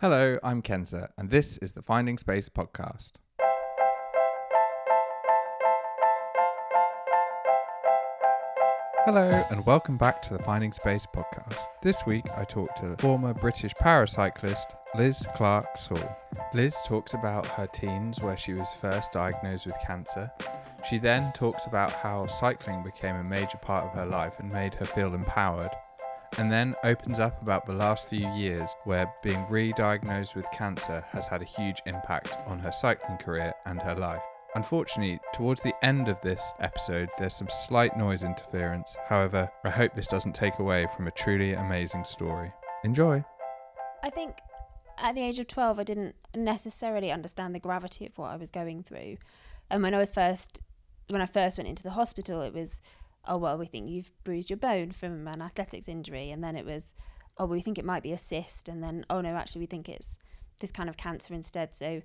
Hello, I'm Kenza, and this is the Finding Space Podcast. Hello, and welcome back to the Finding Space Podcast. This week, I talked to former British paracyclist Liz Clark Saul. Liz talks about her teens, where she was first diagnosed with cancer. She then talks about how cycling became a major part of her life and made her feel empowered, and then opens up about the last few years where being re-diagnosed with cancer has had a huge impact on her cycling career and her life. Unfortunately, towards the end of this episode, there's some slight noise interference. However, I hope this doesn't take away from a truly amazing story. Enjoy! I think at the age of 12, I didn't necessarily understand the gravity of what I was going through. And when I first went into the hospital, it was, oh, well, we think you've bruised your bone from an athletics injury. And then it was, oh, we think it might be a cyst. And then, oh, no, actually, we think it's this kind of cancer instead. So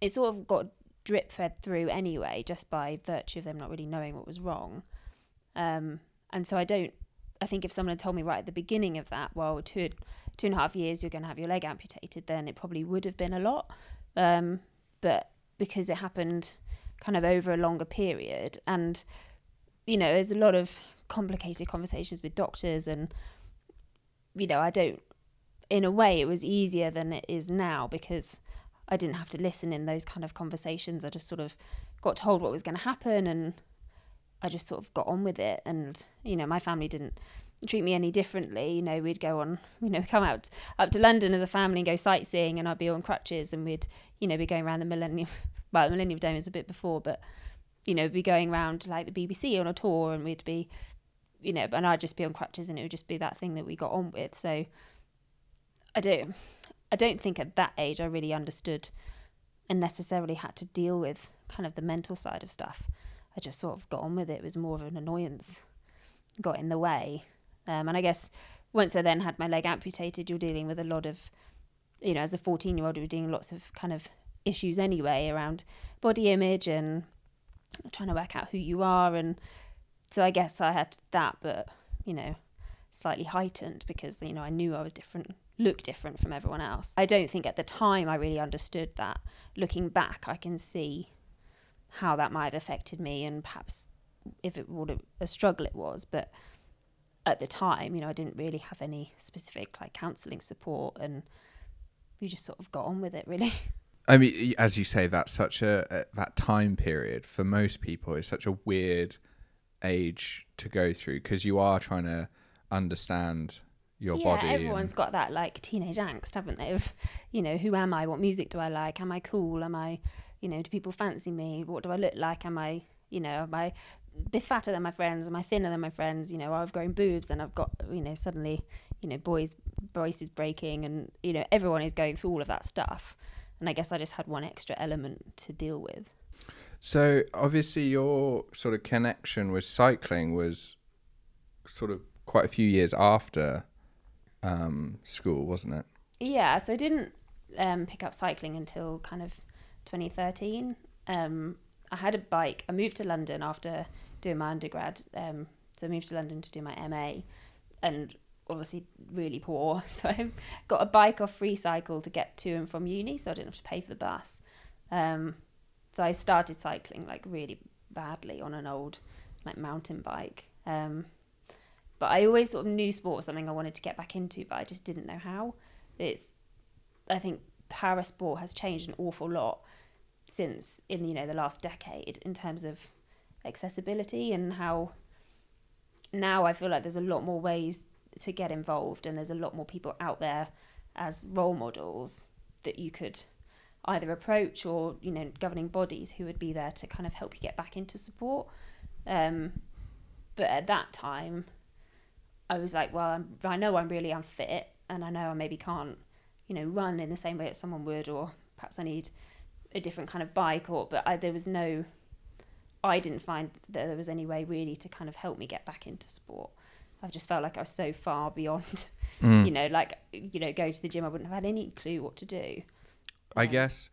it sort of got drip fed through anyway, just by virtue of them not really knowing what was wrong. And so I think if someone had told me right at the beginning of that, well, two and a half years, you're going to have your leg amputated, then it probably would have been a lot. But because it happened kind of over a longer period, and you know, there's a lot of complicated conversations with doctors, and you know, in a way it was easier than it is now because I didn't have to listen in those kind of conversations. I just sort of got told what was going to happen and I just sort of got on with it. And you know, my family didn't treat me any differently. You know, we'd go on, you know, come out up to London as a family and go sightseeing, and I'd be on crutches, and we'd, you know, be going around the Millennium, well, the Millennium Dome was a bit before, but you know, be going around like the BBC on a tour, and we'd be, you know, and I'd just be on crutches, and it would just be that thing that we got on with. So I don't think at that age I really understood and necessarily had to deal with kind of the mental side of stuff. I just sort of got on with it. It was more of an annoyance, got in the way. And I guess once I then had my leg amputated, you're dealing with a lot of, you know, as a 14-year-old, you're dealing with lots of kind of issues anyway around body image and trying to work out who you are. And so I guess I had that, but you know, slightly heightened because, you know, I knew I was different, looked different from everyone else. I don't think at the time I really understood that. Looking back, I can see how that might have affected me and perhaps if it would have a struggle it was, but at the time, you know, I didn't really have any specific like counselling support, and we just sort of got on with it really. I mean, as you say, that's such that time period for most people is such a weird age to go through because you are trying to understand your body. Yeah, everyone's got that like teenage angst, haven't they? Of, you know, who am I? What music do I like? Am I cool? Am I, you know, do people fancy me? What do I look like? Am I, you know, am I a bit fatter than my friends? Am I thinner than my friends? You know, I've grown boobs and I've got, you know, suddenly, you know, boys' voices breaking, and, you know, everyone is going through all of that stuff. And I guess I just had one extra element to deal with. So obviously your sort of connection with cycling was sort of quite a few years after school, wasn't it? Yeah, so I didn't pick up cycling until kind of 2013. I had a bike. I moved to London after doing my undergrad. So I moved to London to do my MA, and obviously really poor, so I got a bike off FreeCycle to get to and from uni, so I didn't have to pay for the bus. So I started cycling like really badly on an old like mountain bike, but I always sort of knew sport was something I wanted to get back into, but I just didn't know how. I think para sport has changed an awful lot since, in you know, the last decade in terms of accessibility, and how now I feel like there's a lot more ways to get involved, and there's a lot more people out there as role models that you could either approach, or you know, governing bodies who would be there to kind of help you get back into support. But at that time I was like, well, I know I'm really unfit, and I know I maybe can't, you know, run in the same way that someone would, or perhaps I need a different kind of bike, I didn't find that there was any way really to kind of help me get back into sport. I just felt like I was so far beyond, you know, like, you know, go to the gym, I wouldn't have had any clue what to do. I guess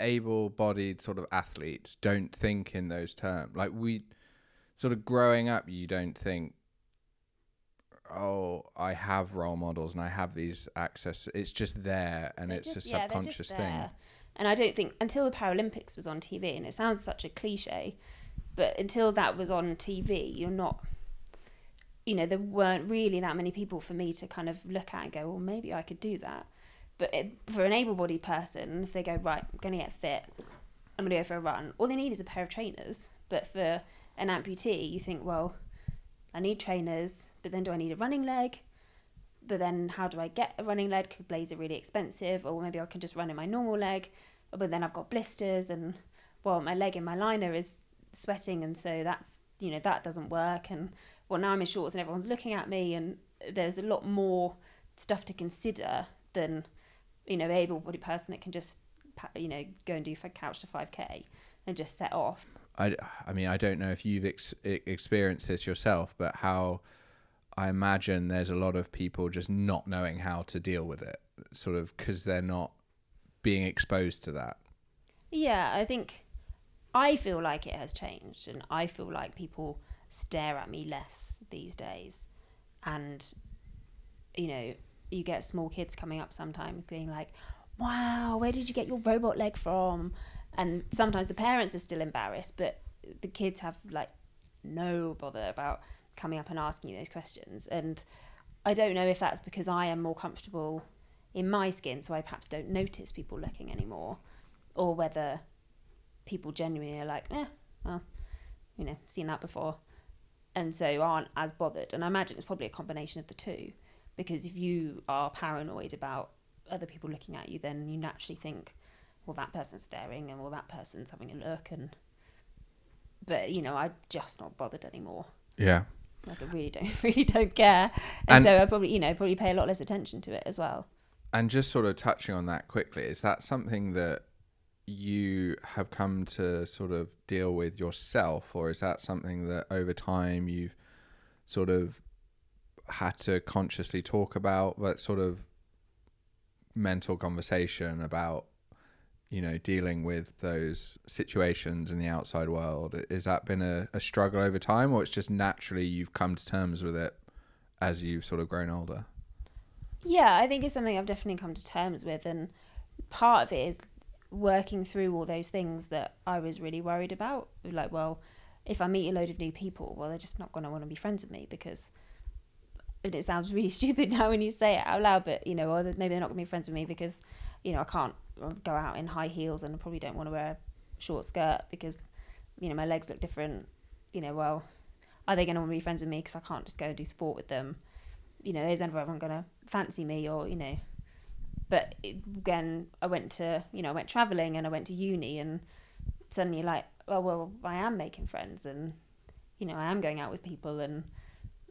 able-bodied sort of athletes don't think in those terms. Like we sort of growing up, you don't think, oh, I have role models and I have these access. It's just there, and they're it's just, a subconscious thing. And I don't think, until the Paralympics was on TV, and it sounds such a cliche, but until that was on TV, you're not, you know, there weren't really that many people for me to kind of look at and go, well, maybe I could do that. But it, for an able-bodied person, if they go, right, I'm going to get fit, I'm going to go for a run, all they need is a pair of trainers. But for an amputee, you think, well, I need trainers, but then do I need a running leg? But then how do I get a running leg? Because blades are really expensive, or maybe I can just run in my normal leg. But then I've got blisters, and, well, my leg in my liner is sweating, and so that's, you know, that doesn't work. And, well, now I'm in shorts and everyone's looking at me, and there's a lot more stuff to consider than, you know, able-bodied person that can just, you know, go and do couch to 5K and just set off. I mean, I don't know if you've experienced this yourself, but how I imagine there's a lot of people just not knowing how to deal with it, sort of, because they're not being exposed to that. Yeah, I think I feel like it has changed, and I feel like people stare at me less these days. And, you know, you get small kids coming up sometimes being like, wow, where did you get your robot leg from? And sometimes the parents are still embarrassed, but the kids have like no bother about coming up and asking you those questions. And I don't know if that's because I am more comfortable in my skin, so I perhaps don't notice people looking anymore, or whether people genuinely are like, well, you know, seen that before, and so aren't as bothered. And I imagine it's probably a combination of the two, because if you are paranoid about other people looking at you, then you naturally think, well, that person's staring, and well, that person's having a look. And but, you know, I'm just not bothered anymore. Yeah, like I really don't care, and so I probably pay a lot less attention to it as well. And just sort of touching on that quickly, is that something that you have come to sort of deal with yourself, or is that something that over time you've sort of had to consciously talk about, that sort of mental conversation about, you know, dealing with those situations in the outside world? Has that been a struggle over time, or it's just naturally you've come to terms with it as you've sort of grown older? Yeah, I think it's something I've definitely come to terms with, and part of it is working through all those things that I was really worried about. Like, well, if I meet a load of new people, well, they're just not going to want to be friends with me, because, and it sounds really stupid now when you say it out loud, but, you know, or maybe they're not going to be friends with me because, you know, I can't go out in high heels, and I probably don't want to wear a short skirt because, you know, my legs look different. You know, well, are they going to want to be friends with me because I can't just go and do sport with them? You know, is everyone going to fancy me, or, you know? But again, I went travelling, and I went to uni, and suddenly like, oh, well, I am making friends, and, you know, I am going out with people, and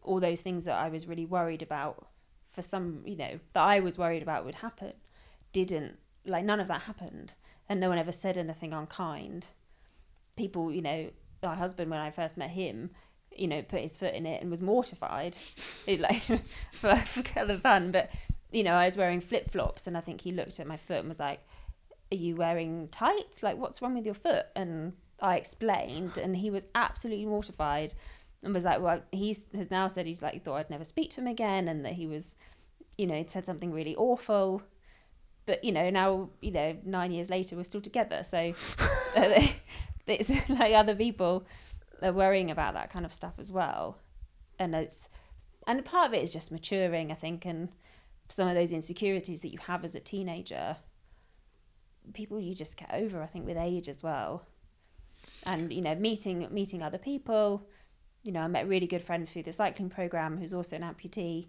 all those things that I was really worried about for some, you know, that I was worried about would happen, didn't. Like, none of that happened, and no one ever said anything unkind. People, you know, my husband, when I first met him, you know, put his foot in it and was mortified, like, for the fun. But, you know, I was wearing flip-flops, and I think he looked at my foot and was like, are you wearing tights? Like, what's wrong with your foot? And I explained, and he was absolutely mortified, and was like, well, he has now said he's like, he thought I'd never speak to him again, and that he was, you know, he'd said something really awful. But, you know, now, you know, 9 years later, we're still together. So it's like other people are worrying about that kind of stuff as well. And part of it is just maturing, I think. And some of those insecurities that you have as a teenager, people you just get over, I think, with age as well. And, you know, meeting other people. You know, I met a really good friend through the cycling program who's also an amputee.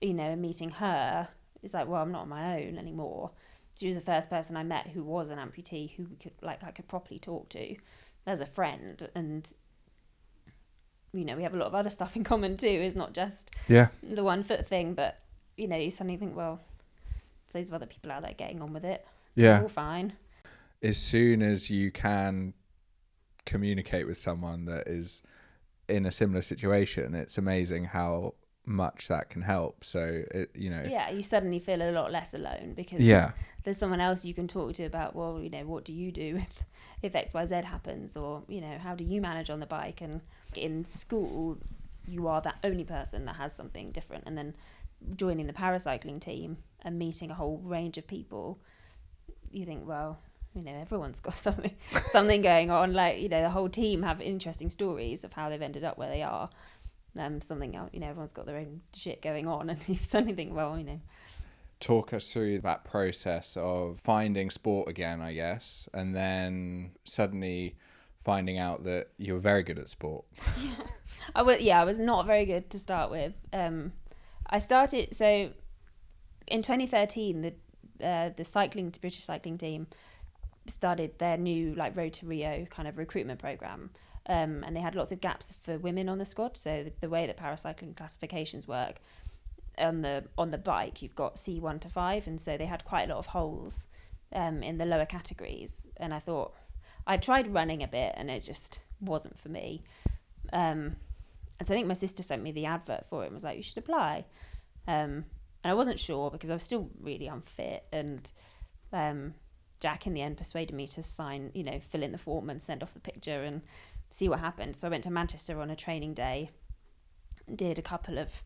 You know, and meeting her, it's like, well, I'm not on my own anymore. She was the first person I met who was an amputee who could, like, I could properly talk to as a friend. And, you know, we have a lot of other stuff in common too. It's not just the one foot thing, but, you know, you suddenly think, well, those other people out there getting on with it. Yeah. They're all fine. As soon as you can communicate with someone that is in a similar situation, it's amazing how much that can help. So it, you know, yeah, you suddenly feel a lot less alone, because there's someone else you can talk to about, well, you know, what do you do if XYZ happens, or, you know, how do you manage on the bike? And in school, you are that only person that has something different. And then joining the paracycling team and meeting a whole range of people, you think, well, you know, everyone's got something going on. Like, you know, the whole team have interesting stories of how they've ended up where they are. Something else, you know, everyone's got their own shit going on, and you suddenly think, well, you know. Talk us through that process of finding sport again, I guess, and then suddenly finding out that you were very good at sport. Yeah, I was not very good to start with. I started, so in 2013, the cycling, the British cycling team started their new like Road to Rio kind of recruitment program, and they had lots of gaps for women on the squad. So the way that paracycling classifications work, on the bike you've got C1 to 5, and so they had quite a lot of holes in the lower categories. And I thought, I tried running a bit and it just wasn't for me, and so I think my sister sent me the advert for it and was like, you should apply. And I wasn't sure because I was still really unfit, and Jack in the end persuaded me to sign, you know, fill in the form and send off the picture and see what happened. So I went to Manchester on a training day, did a couple of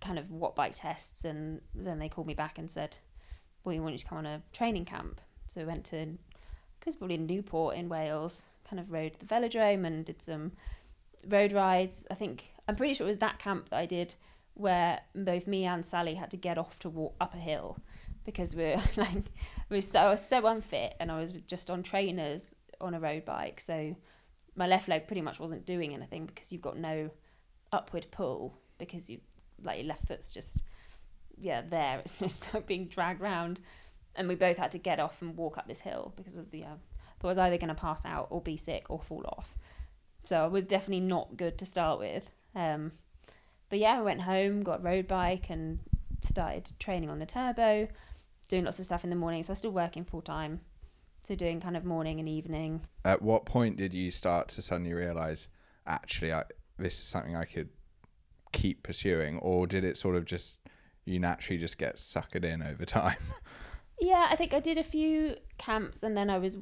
kind of watt bike tests, and then they called me back and said, well, we want you to come on a training camp. So we went to, I think it was probably Newport in Wales, kind of rode the velodrome and did some road rides. I think, I'm pretty sure it was that camp that I did where both me and Sally had to get off to walk up a hill because I was so unfit, and I was just on trainers on a road bike, so my left leg pretty much wasn't doing anything because you've got no upward pull, because you like your left foot's just it's just like being dragged round. And we both had to get off and walk up this hill because of the I was either going to pass out or be sick or fall off, so I was definitely not good to start with. But yeah, I went home, got a road bike and started training on the turbo, doing lots of stuff in the morning. So I was still working full time, so doing kind of morning and evening. At what point did you start to suddenly realise, actually, this is something I could keep pursuing? Or did it sort of just, you naturally just get suckered in over time? Yeah, I think I did a few camps and then I was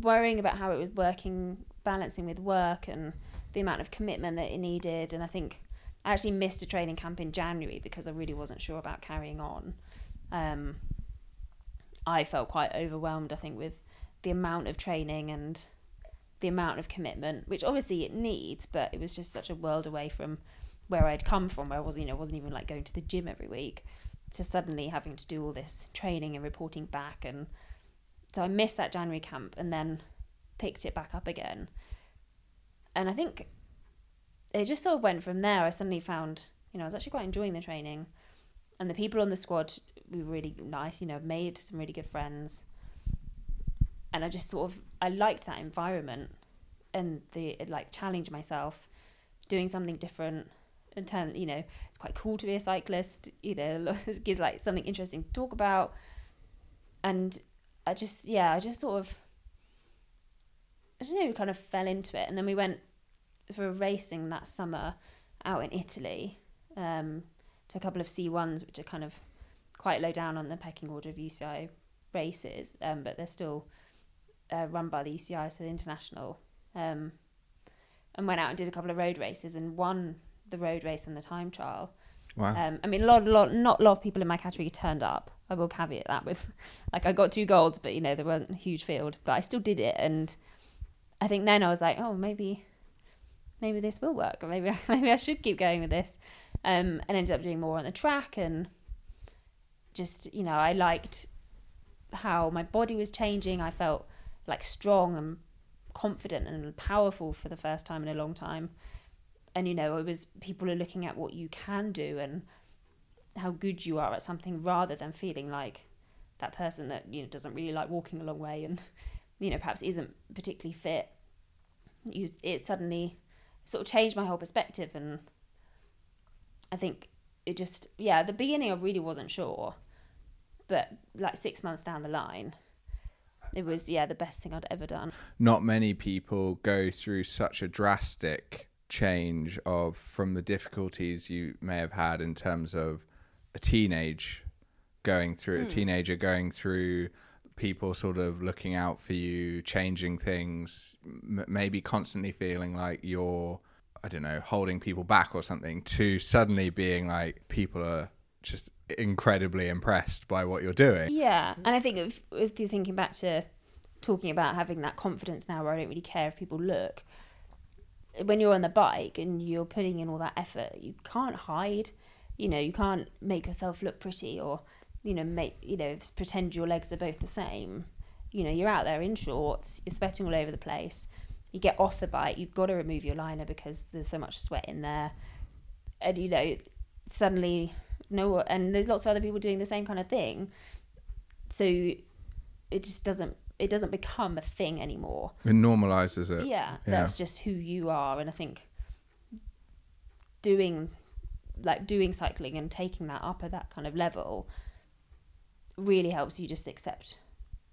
worrying about how it was working, balancing with work and the amount of commitment that it needed. And I think I actually missed a training camp in January because I really wasn't sure about carrying on. I felt quite overwhelmed, I think, with the amount of training and the amount of commitment, which obviously it needs, but it was just such a world away from where I'd come from, where I wasn't, you know, wasn't even like going to the gym every week, to suddenly having to do all this training and reporting back. And so I missed that January camp and then picked it back up again. And I think it just sort of went from there. I suddenly found, you know, I was actually quite enjoying the training, and the people on the squad were really nice, you know, made some really good friends. And I just sort of, I liked that environment and it challenged myself, doing something different. In terms, you know, it's quite cool to be a cyclist, you know, it gives like something interesting to talk about. And I just sort of, I don't know, we kind of fell into it. And then we went for a racing that summer out in Italy, to a couple of C1s, which are kind of quite low down on the pecking order of UCI races, but they're still run by the UCI, so the international, and went out and did a couple of road races and won the road race and the time trial. Wow. I mean, not a lot of people in my category turned up. I will caveat that with, like, I got 2 golds, but, you know, there weren't a huge field, but I still did it. And I think then I was like, oh, maybe this will work, or maybe I should keep going with this, and ended up doing more on the track. And just, you know, I liked how my body was changing. I felt like strong and confident and powerful for the first time in a long time. And, you know, it was, people are looking at what you can do and how good you are at something, rather than feeling like that person that, you know, doesn't really like walking a long way and, you know, perhaps isn't particularly fit. It suddenly sort of changed my whole perspective. And I think it just, at the beginning I really wasn't sure, but like 6 months down the line, it was, the best thing I'd ever done. Not many people go through such a drastic change from the difficulties you may have had in terms of a teenager going through, people sort of looking out for you, changing things, maybe constantly feeling like you're I don't know, holding people back or something, to suddenly being like, people are just incredibly impressed by what you're doing. Yeah. And I think if you're thinking back to talking about having that confidence now where I don't really care if people look, when you're on the bike and you're putting in all that effort, you can't hide, you know, you can't make yourself look pretty or, you know, make, you know, pretend your legs are both the same. You know, you're out there in shorts, you're sweating all over the place. You get off the bike, you've got to remove your liner because there's so much sweat in there. And, you know, suddenly no, and there's lots of other people doing the same kind of thing. So it just doesn't become a thing anymore. It normalizes it. Yeah. That's just who you are. And I think doing cycling and taking that up at that kind of level really helps you just accept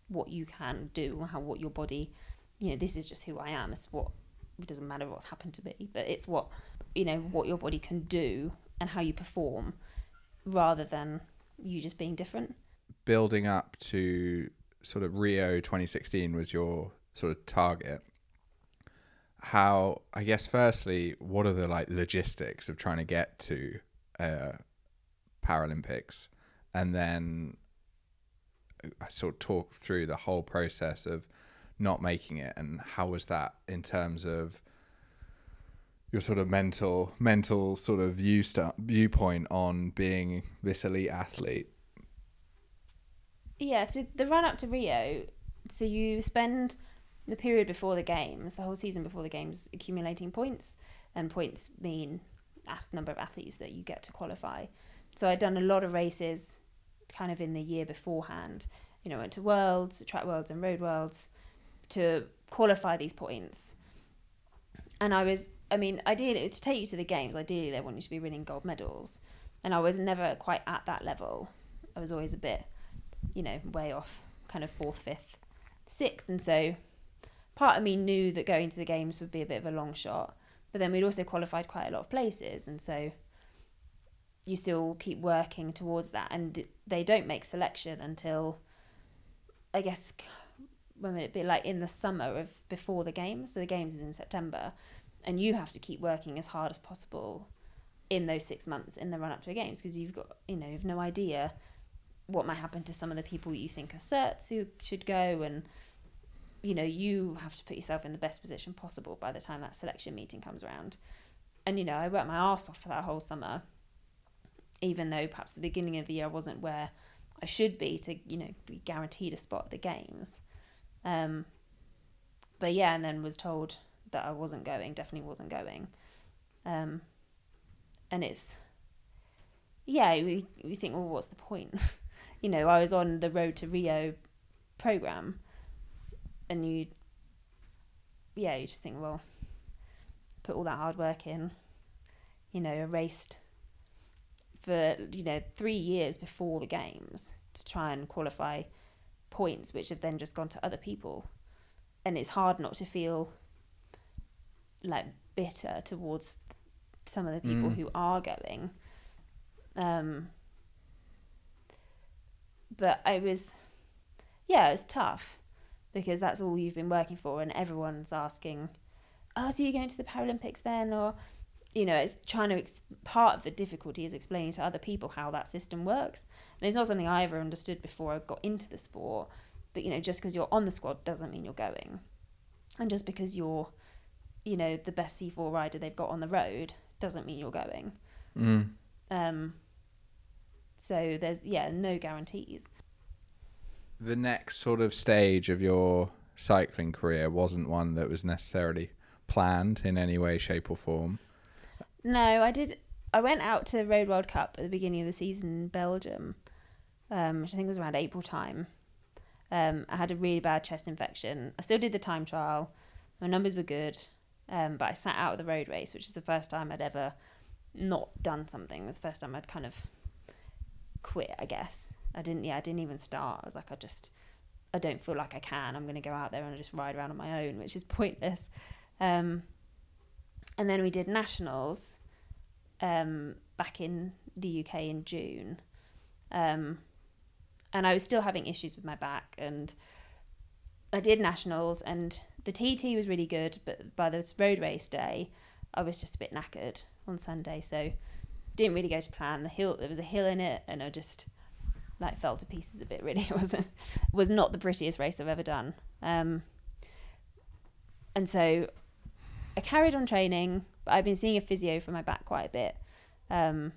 what you can do, what your body, you know, this is just who I am. It's what, it doesn't matter what's happened to me, but it's what, you know, what your body can do and how you perform, rather than you just being different. Building up to sort of Rio 2016 was your sort of target. How, I guess, firstly, what are the like logistics of trying to get to Paralympics? And then I sort of talk through the whole process of not making it, and how was that in terms of your sort of mental sort of viewpoint on being this elite athlete? Yeah, so the run up to Rio, so you spend the period before the games, the whole season before the games, accumulating points, and points mean number of athletes that you get to qualify. So I'd done a lot of races kind of in the year beforehand. You know, I went to Worlds, Track Worlds and Road Worlds to qualify these points. And ideally, to take you to the games, ideally they want you to be winning gold medals. And I was never quite at that level. I was always a bit, you know, way off, kind of 4th, 5th, 6th. And so part of me knew that going to the games would be a bit of a long shot. But then we'd also qualified quite a lot of places. And so you still keep working towards that. And they don't make selection until, I guess, when would it be, like in the summer of before the games? So the games is in September, and you have to keep working as hard as possible in those 6 months in the run up to the games, because you've got, you know, you've no idea what might happen to some of the people you think are certs who should go, and, you know, you have to put yourself in the best position possible by the time that selection meeting comes around. And, you know, I worked my arse off for that whole summer, even though perhaps the beginning of the year I wasn't where I should be to, you know, be guaranteed a spot at the games. But yeah, and then was told that I wasn't going, definitely wasn't going. And it's, yeah, we think, well, what's the point? You know, I was on the Road to Rio program, and you just think, well, put all that hard work in, you know, I raced for, you know, 3 years before the games to try and qualify points, which have then just gone to other people. And it's hard not to feel like bitter towards some of the people who are going. But it was tough, because that's all you've been working for, and everyone's asking, oh, so you're going to the Paralympics then? Or, you know, it's trying to, part of the difficulty is explaining to other people how that system works. And it's not something I ever understood before I got into the sport, but, you know, just because you're on the squad doesn't mean you're going. And just because you're, you know, the best C4 rider they've got on the road doesn't mean you're going. Mm. So there's, no guarantees. The next sort of stage of your cycling career wasn't one that was necessarily planned in any way, shape or form. No, I went out to the Road World Cup at the beginning of the season in Belgium, which I think was around April time. I had a really bad chest infection. I still did the time trial. My numbers were good, but I sat out of the road race, which is the first time I'd ever not done something. It was the first time I'd kind of quit, I guess. I didn't even start. I was like, I don't feel like I can. I'm going to go out there and I just ride around on my own, which is pointless. And then we did nationals back in the UK in June. And I was still having issues with my back. And I did nationals, and the TT was really good. But by this road race day, I was just a bit knackered on Sunday, so didn't really go to plan. The hill, there was a hill in it, and I just like fell to pieces a bit, really. It was not the prettiest race I've ever done. And so I carried on training, but I've been seeing a physio for my back quite a bit. And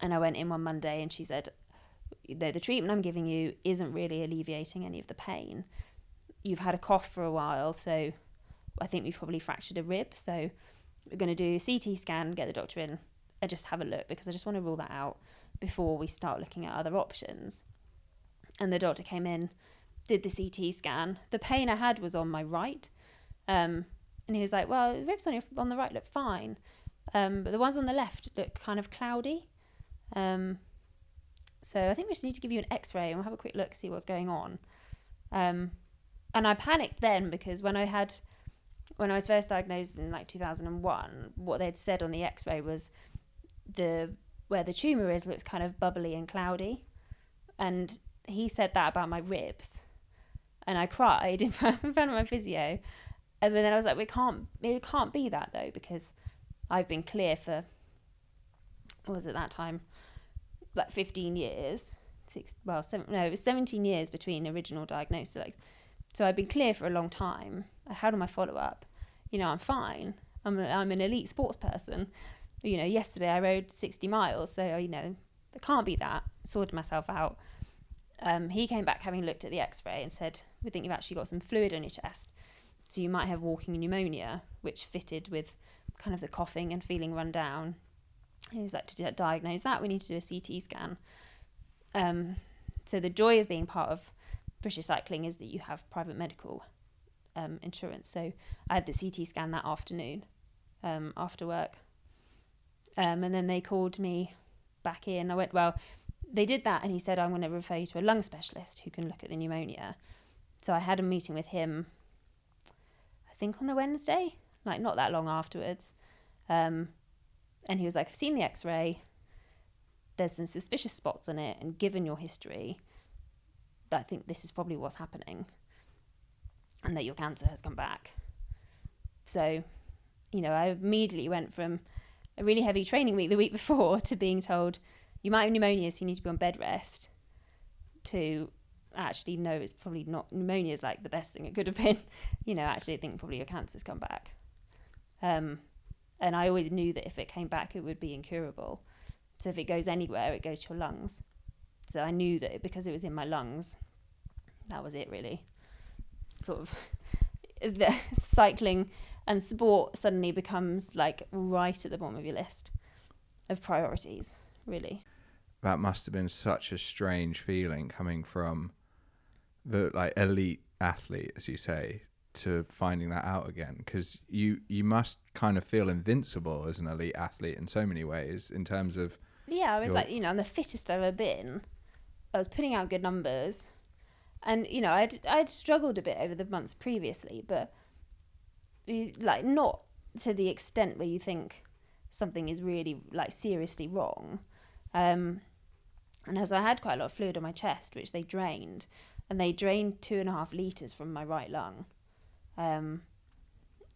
I went in one Monday and she said, the treatment I'm giving you isn't really alleviating any of the pain. You've had a cough for a while, so I think we've probably fractured a rib. So we're going to do a CT scan, get the doctor in, and just have a look, because I just want to rule that out before we start looking at other options. And the doctor came in, did the CT scan. The pain I had was on my right. And he was like, well, the ribs on the right look fine. But the ones on the left look kind of cloudy. So I think we just need to give you an x-ray and we'll have a quick look, see what's going on. And I panicked then, because when I was first diagnosed in like 2001, what they'd said on the x-ray was where the tumour is looks kind of bubbly and cloudy. And he said that about my ribs. And I cried in front of my physio. And then I was like, it can't be that though, because I've been clear for, what was it that time? Like 15 years, 17 years between original diagnosis. So I've been clear for a long time. I had all my follow-up. You know, I'm fine. I'm an elite sports person. You know, yesterday I rode 60 miles, so, you know, it can't be that. Sorted myself out. He came back having looked at the x-ray and said, we think you've actually got some fluid on your chest, so you might have walking pneumonia, which fitted with kind of the coughing and feeling run down. He was like, to diagnose that, we need to do a CT scan. So the joy of being part of British Cycling is that you have private medical insurance. So I had the CT scan that afternoon after work. And then they called me back in. I went, well, they did that. And he said, I'm going to refer you to a lung specialist who can look at the pneumonia. So I had a meeting with him, I think on the Wednesday, like not that long afterwards. And he was like, I've seen the x-ray. There's some suspicious spots on it. And given your history, I think this is probably what's happening, and that your cancer has come back. So, you know, I immediately went from a really heavy training week the week before to being told you might have pneumonia, so you need to be on bed rest, to actually no, it's probably not. Pneumonia is like the best thing it could have been. You know, actually I think probably your cancer's come back. And I always knew that if it came back, it would be incurable. So if it goes anywhere, it goes to your lungs. So I knew that because it was in my lungs, that was it really. Sort of the cycling and sport suddenly becomes like right at the bottom of your list of priorities, really. That must have been such a strange feeling coming from the like elite athlete, as you say, to finding that out again, because you must kind of feel invincible as an elite athlete in so many ways in terms of I was like, you know, I'm the fittest I've ever been. I was putting out good numbers, and you know I'd struggled a bit over the months previously, but like not to the extent where you think something is really like seriously wrong. And so I had quite a lot of fluid on my chest, which they drained, and they drained 2.5 litres from my right lung.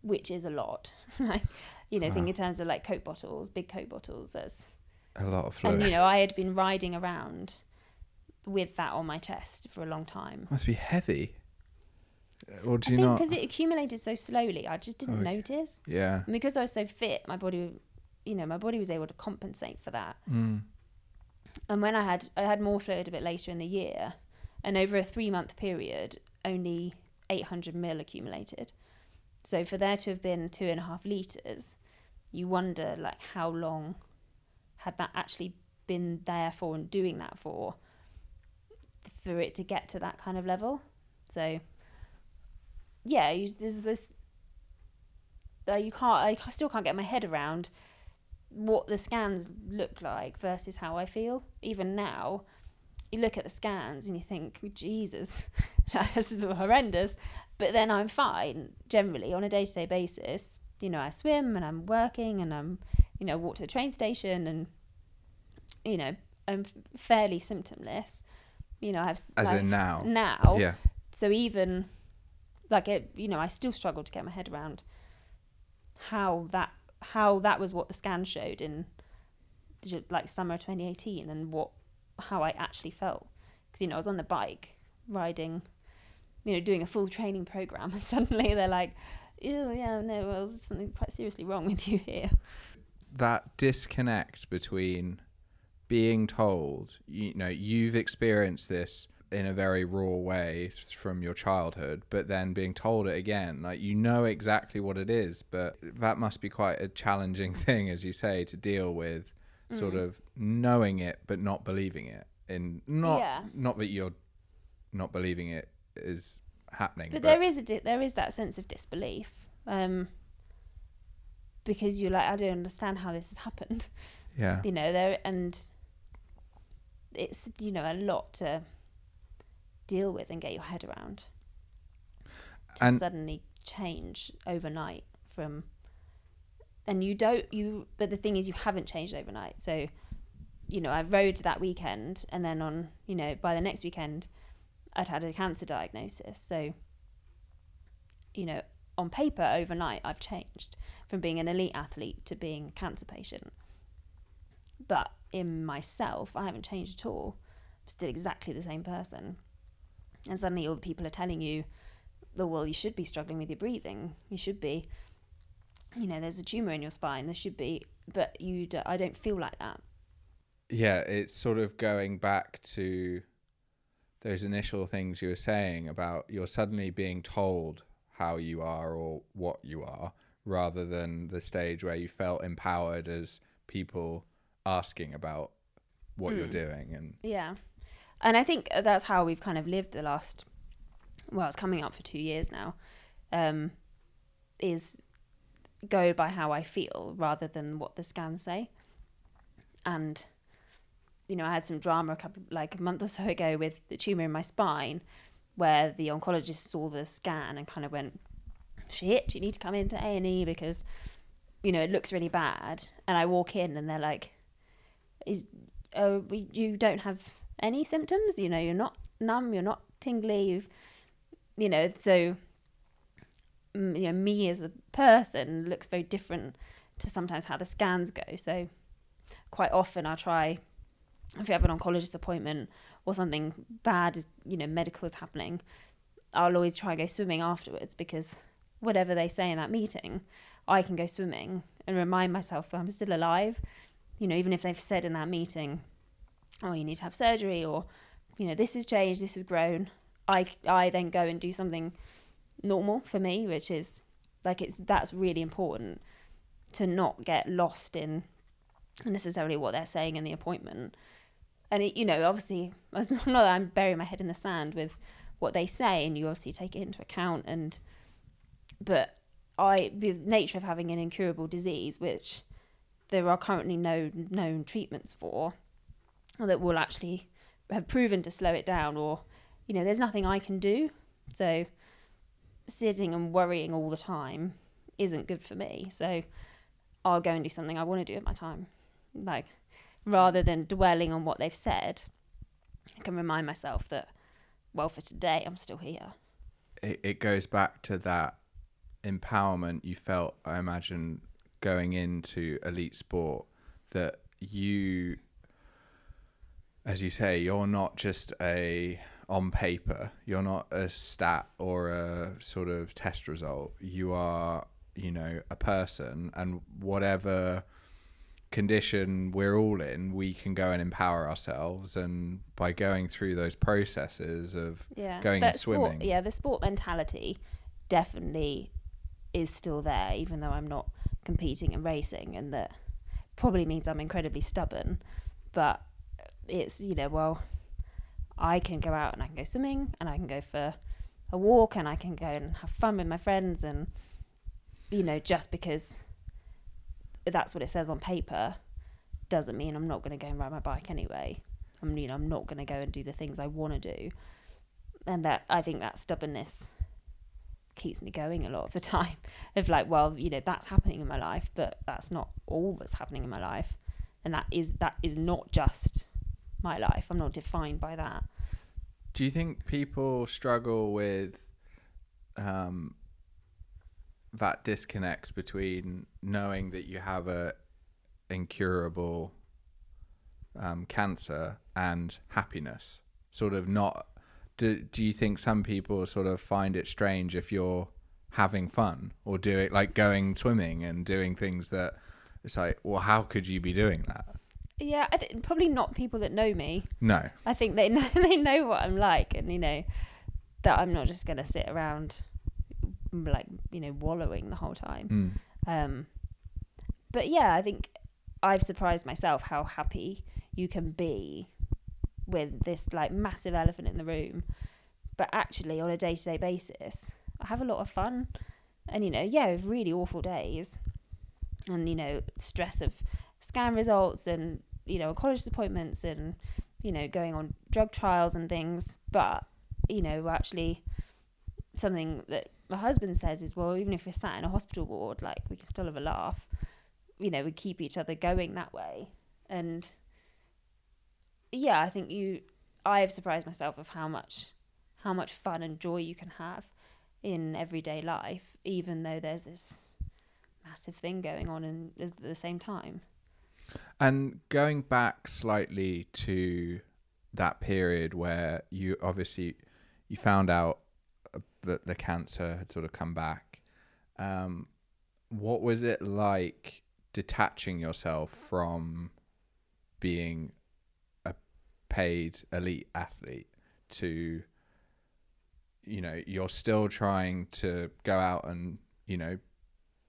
Which is a lot, like, you know, think in terms of like Coke bottles, big Coke bottles, that's a lot of fluid. And you know, I had been riding around with that on my chest for a long time. Must be heavy. Or do you not? Because it accumulated so slowly, I just didn't notice. Yeah. And because I was so fit, my body was able to compensate for that. Mm. And when I had more fluid a bit later in the year, and over a 3-month period, only 800 mil accumulated. So for there to have been 2.5 litres, you wonder like how long had that actually been there for and doing that for it to get to that kind of level. So yeah, there's this I still can't get my head around what the scans look like versus how I feel. Even now, you look at the scans and you think, Jesus, this is horrendous. But then I'm fine generally on a day-to-day basis. You know, I swim and I'm working and I'm, you know, walk to the train station and, you know, I'm fairly symptomless. You know, I have as like, in now. Now, yeah. So even like it, you know, I still struggle to get my head around how that was what the scan showed in like summer 2018 and how I actually felt. Because, you know, I was on the bike riding, you know, doing a full training program, and suddenly they're like, "Oh yeah, no, well, there's something quite seriously wrong with you here." That disconnect between being told, you know, you've experienced this in a very raw way from your childhood, but then being told it again, like, you know exactly what it is, but that must be quite a challenging thing, as you say, to deal with, sort of knowing it but not believing it. And not that you're not believing it is happening, but there is that sense of disbelief, because you're like, I don't understand how this has happened. Yeah, you know, there, and it's, you know, a lot to deal with and get your head around, and suddenly change overnight from, and but the thing is, you haven't changed overnight. So, you know, I rode that weekend, and then on, you know, by the next weekend I'd had a cancer diagnosis. So, you know, on paper overnight I've changed from being an elite athlete to being a cancer patient, but in myself I haven't changed at all. I'm still exactly the same person. And suddenly all the people are telling you, oh, well, you should be struggling with your breathing. You should be, you know, there's a tumour in your spine. There should be, but I don't feel like that. Yeah, it's sort of going back to those initial things you were saying about you're suddenly being told how you are or what you are, rather than the stage where you felt empowered as people asking about what you're doing. And yeah. And I think that's how we've kind of lived the last, well, it's coming up for 2 years now, is go by how I feel rather than what the scans say. And, you know, I had some drama a month or so ago with the tumour in my spine, where the oncologist saw the scan and kind of went, shit, you need to come into A&E because, you know, it looks really bad. And I walk in and they're like, you don't have any symptoms, you know, you're not numb, you're not tingly, you know, so, you know, me as a person looks very different to sometimes how the scans go. So quite often I'll try, if you have an oncologist appointment or something bad, you know, medical is happening, I'll always try and go swimming afterwards, because whatever they say in that meeting, I can go swimming and remind myself that I'm still alive. You know, even if they've said in that meeting, oh, you need to have surgery, or, you know, this has changed, this has grown, I then go and do something normal for me, which is like, that's really important to not get lost in necessarily what they're saying in the appointment. And it, you know, obviously not that I'm burying my head in the sand with what they say, and you obviously take it into account, but the nature of having an incurable disease, which there are currently no known treatments for, that will actually have proven to slow it down, or, you know, there's nothing I can do. So sitting and worrying all the time isn't good for me. So I'll go and do something I want to do at my time. Like, rather than dwelling on what they've said, I can remind myself that, well, for today, I'm still here. It goes back to that empowerment you felt, I imagine, going into elite sport, that you, as you say, you're not just on paper, you're not a stat or a sort of test result. You are, you know, a person, and whatever condition we're all in, we can go and empower ourselves. And by going through those processes of going and swimming. The sport mentality definitely is still there, even though I'm not competing and racing, and that probably means I'm incredibly stubborn. But it's, you know, well, I can go out and I can go swimming and I can go for a walk and I can go and have fun with my friends, and, you know, just because that's what it says on paper doesn't mean I'm not going to go and ride my bike anyway. I mean, I'm not going to go and do the things I want to do. And that, I think that stubbornness keeps me going a lot of the time, of like, well, you know, that's happening in my life, but that's not all that's happening in my life. And that is not just my life. I'm not defined by that. Do you think people struggle with that disconnect between knowing that you have a incurable cancer and happiness, sort of not. Do you think some people sort of find it strange if you're having fun or do it like going swimming and doing things that it's like, well, how could you be doing that? Yeah, I think probably not people that know me. No, I think they know what I'm like, and you know that I'm not just gonna sit around like, you know, wallowing the whole time. But yeah, I think I've surprised myself how happy you can be with this like massive elephant in the room, but actually on a day-to-day basis I have a lot of fun. And you know, yeah, really awful days and you know, stress of scan results and you know, college appointments and you know, going on drug trials and things, but you know, actually something that my husband says is, well, even if we're sat in a hospital ward, like we can still have a laugh, you know, we keep each other going that way. And yeah, I think I have surprised myself of how much fun and joy you can have in everyday life, even though there's this massive thing going on and at the same time. And going back slightly to that period where you obviously you found out that the cancer had sort of come back, what was it like detaching yourself from being a paid elite athlete to, you know, you're still trying to go out and, you know,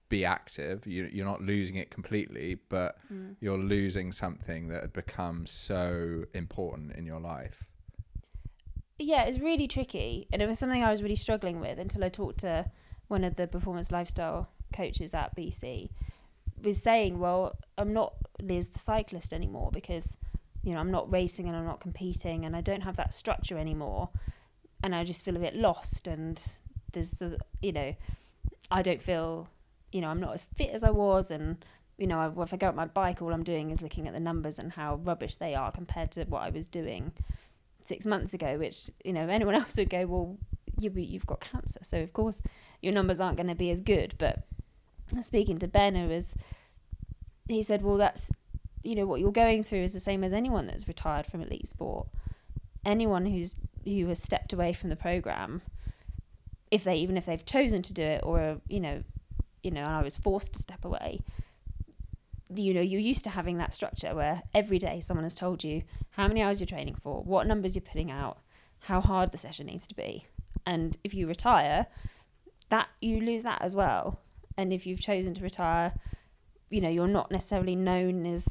be active, you're not losing it completely, but you're losing something that had become so important in your life? Yeah, it's really tricky, and it was something I was really struggling with until I talked to one of the performance lifestyle coaches at BC, was saying, well, I'm not Liz the cyclist anymore because, you know, I'm not racing and I'm not competing and I don't have that structure anymore, and I just feel a bit lost, and there's, you know, I don't feel, you know, I'm not as fit as I was, and, you know, if I go up my bike, all I'm doing is looking at the numbers and how rubbish they are compared to what I was doing 6 months ago, which, you know, anyone else would go, well, you've got cancer, so of course your numbers aren't going to be as good. But speaking to Ben, he said, well, that's, you know, what you're going through is the same as anyone that's retired from elite sport. Anyone who has stepped away from the program, if they've chosen to do it, or, you know, and I was forced to step away. You know, you're used to having that structure where every day someone has told you how many hours you're training for, what numbers you're putting out, how hard the session needs to be. And if you retire, that you lose that as well. And if you've chosen to retire, you know, you're not necessarily known as,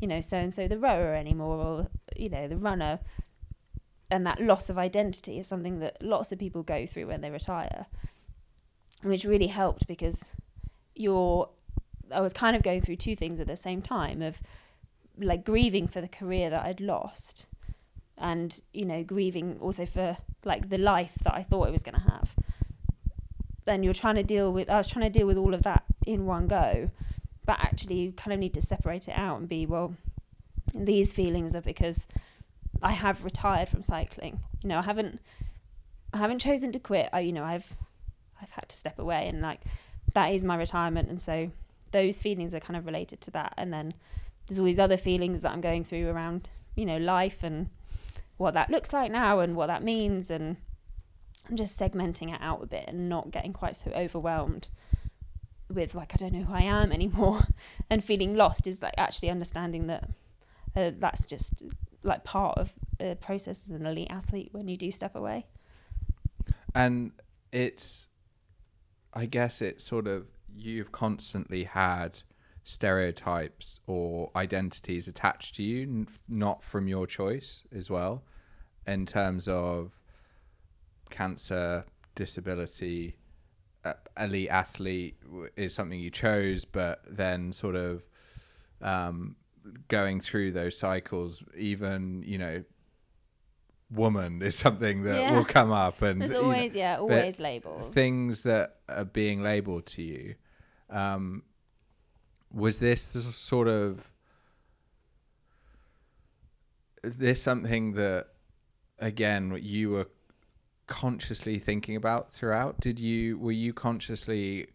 you know, so-and-so the rower anymore, or, you know, the runner. And that loss of identity is something that lots of people go through when they retire, which really helped, because I was kind of going through two things at the same time, of like grieving for the career that I'd lost, and, you know, grieving also for like the life that I thought I was going to have. And I was trying to deal with all of that in one go, but actually you kind of need to separate it out and be, well, these feelings are because I have retired from cycling. You know, I haven't chosen to quit. I, you know, I've had to step away, and like, that is my retirement. And so those feelings are kind of related to that. And then there's all these other feelings that I'm going through around, you know, life and what that looks like now and what that means. And I'm just segmenting it out a bit and not getting quite so overwhelmed with, like, I don't know who I am anymore and feeling lost, is like actually understanding that that's just like part of the process as an elite athlete when you do step away. And it's sort of, you've constantly had stereotypes or identities attached to you, not from your choice as well, in terms of cancer, disability, elite athlete is something you chose, but then sort of going through those cycles, even, you know, woman is something that will come up, and there's always, you know, always labels, things that are being labeled to you. Was this something that, again, you were consciously thinking about throughout? Were you consciously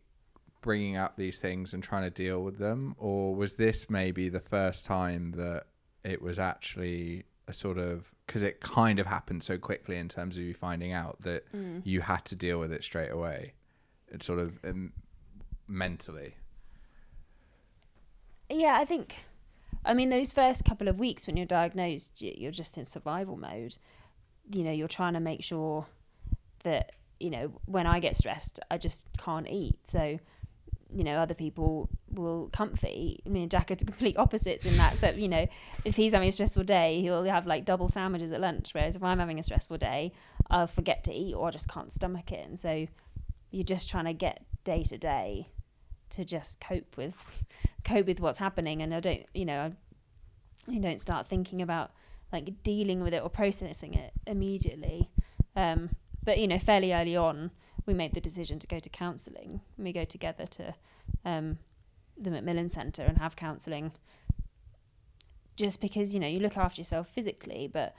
bringing up these things and trying to deal with them? Or was this maybe the first time that it was actually a sort of, because it kind of happened so quickly in terms of you finding out that you had to deal with it straight away, it's sort of mentally? Yeah, I think, I mean, those first couple of weeks when you're diagnosed, you're just in survival mode. You know, you're trying to make sure that, you know, when I get stressed, I just can't eat. So, you know, other people will comfy. I mean, Jack are complete opposites in that. So, you know, if he's having a stressful day, he'll have like double sandwiches at lunch. Whereas if I'm having a stressful day, I'll forget to eat, or I just can't stomach it. And so you're just trying to get day to day to just cope with what's happening. And I don't start thinking about like dealing with it or processing it immediately. But, you know, fairly early on, we made the decision to go to counselling. We go together to the Macmillan Centre and have counselling, just because, you know, you look after yourself physically, but,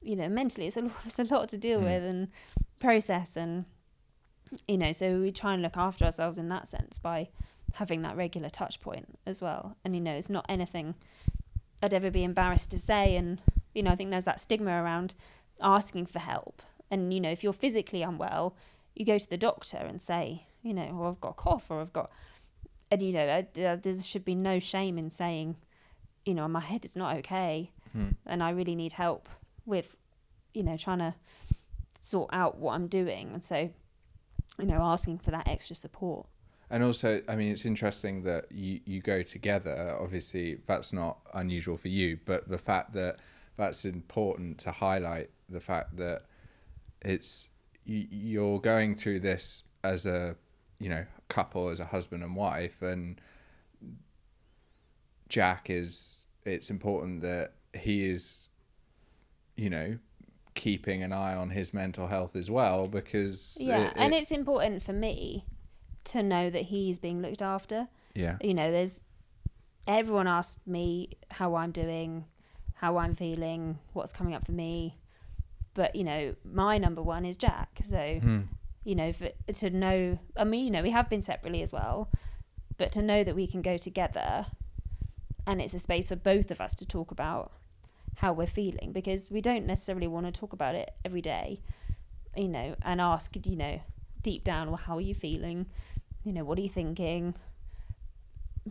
you know, mentally it's a lot to deal with and process. And, you know, so we try and look after ourselves in that sense by having that regular touch point as well. And, you know, it's not anything I'd ever be embarrassed to say. And, you know, I think there's that stigma around asking for help. And, you know, if you're physically unwell, you go to the doctor and say, you know, oh, I've got a cough, or I've got, and, you know, there should be no shame in saying, you know, my head is not okay and I really need help with, you know, trying to sort out what I'm doing. And so, you know, asking for that extra support. And also, I mean, it's interesting that you go together. Obviously, that's not unusual for you, but the fact that that's important to highlight, the fact that it's you're going through this as a, you know, couple, as a husband and wife, and Jack is, it's important that he is, you know, keeping an eye on his mental health as well, because and it's important for me to know that he's being looked after. Yeah. You know, everyone asks me how I'm doing, how I'm feeling, what's coming up for me. But, you know, my number one is Jack. So, you know, to know, I mean, you know, we have been separately as well, but to know that we can go together and it's a space for both of us to talk about how we're feeling, because we don't necessarily want to talk about it every day, you know, and ask, you know, deep down, well, how are you feeling? You know, what are you thinking?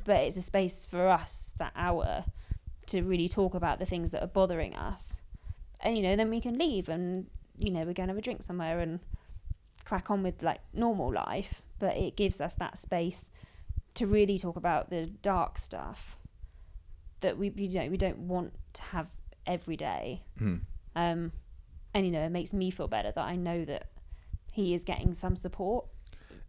But it's a space for us, that hour, to really talk about the things that are bothering us. And, you know, then we can leave and, you know, we're going to have a drink somewhere and crack on with like normal life. But it gives us that space to really talk about the dark stuff that we, you know, we don't want to have every day. And, you know, it makes me feel better that I know that he is getting some support.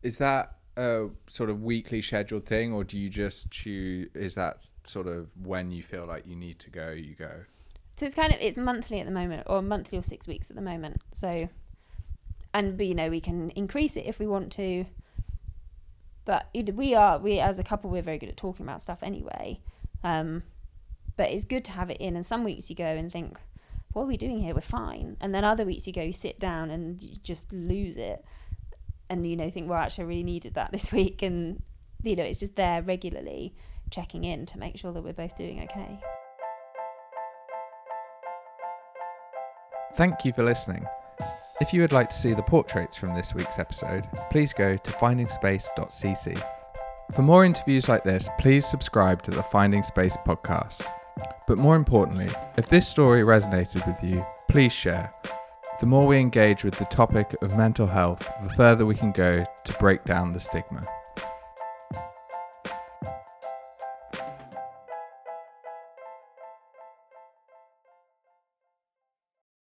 Is that a sort of weekly scheduled thing, or do you just choose, is that sort of when you feel like you need to go, you go? So it's kind of, it's monthly at the moment, or monthly or 6 weeks at the moment. So, and, you know, we can increase it if we want to, but we as a couple, we're very good at talking about stuff anyway. But it's good to have it in. And some weeks you go and think, what are we doing here? We're fine. And then other weeks you go, you sit down and you just lose it. And, you know, think, well, actually I really needed that this week. And, you know, it's just there regularly checking in to make sure that we're both doing okay. Thank you for listening. If you would like to see the portraits from this week's episode, please go to findingspace.cc. For more interviews like this, please subscribe to the Finding Space podcast. But more importantly, if this story resonated with you, please share. The more we engage with the topic of mental health, the further we can go to break down the stigma.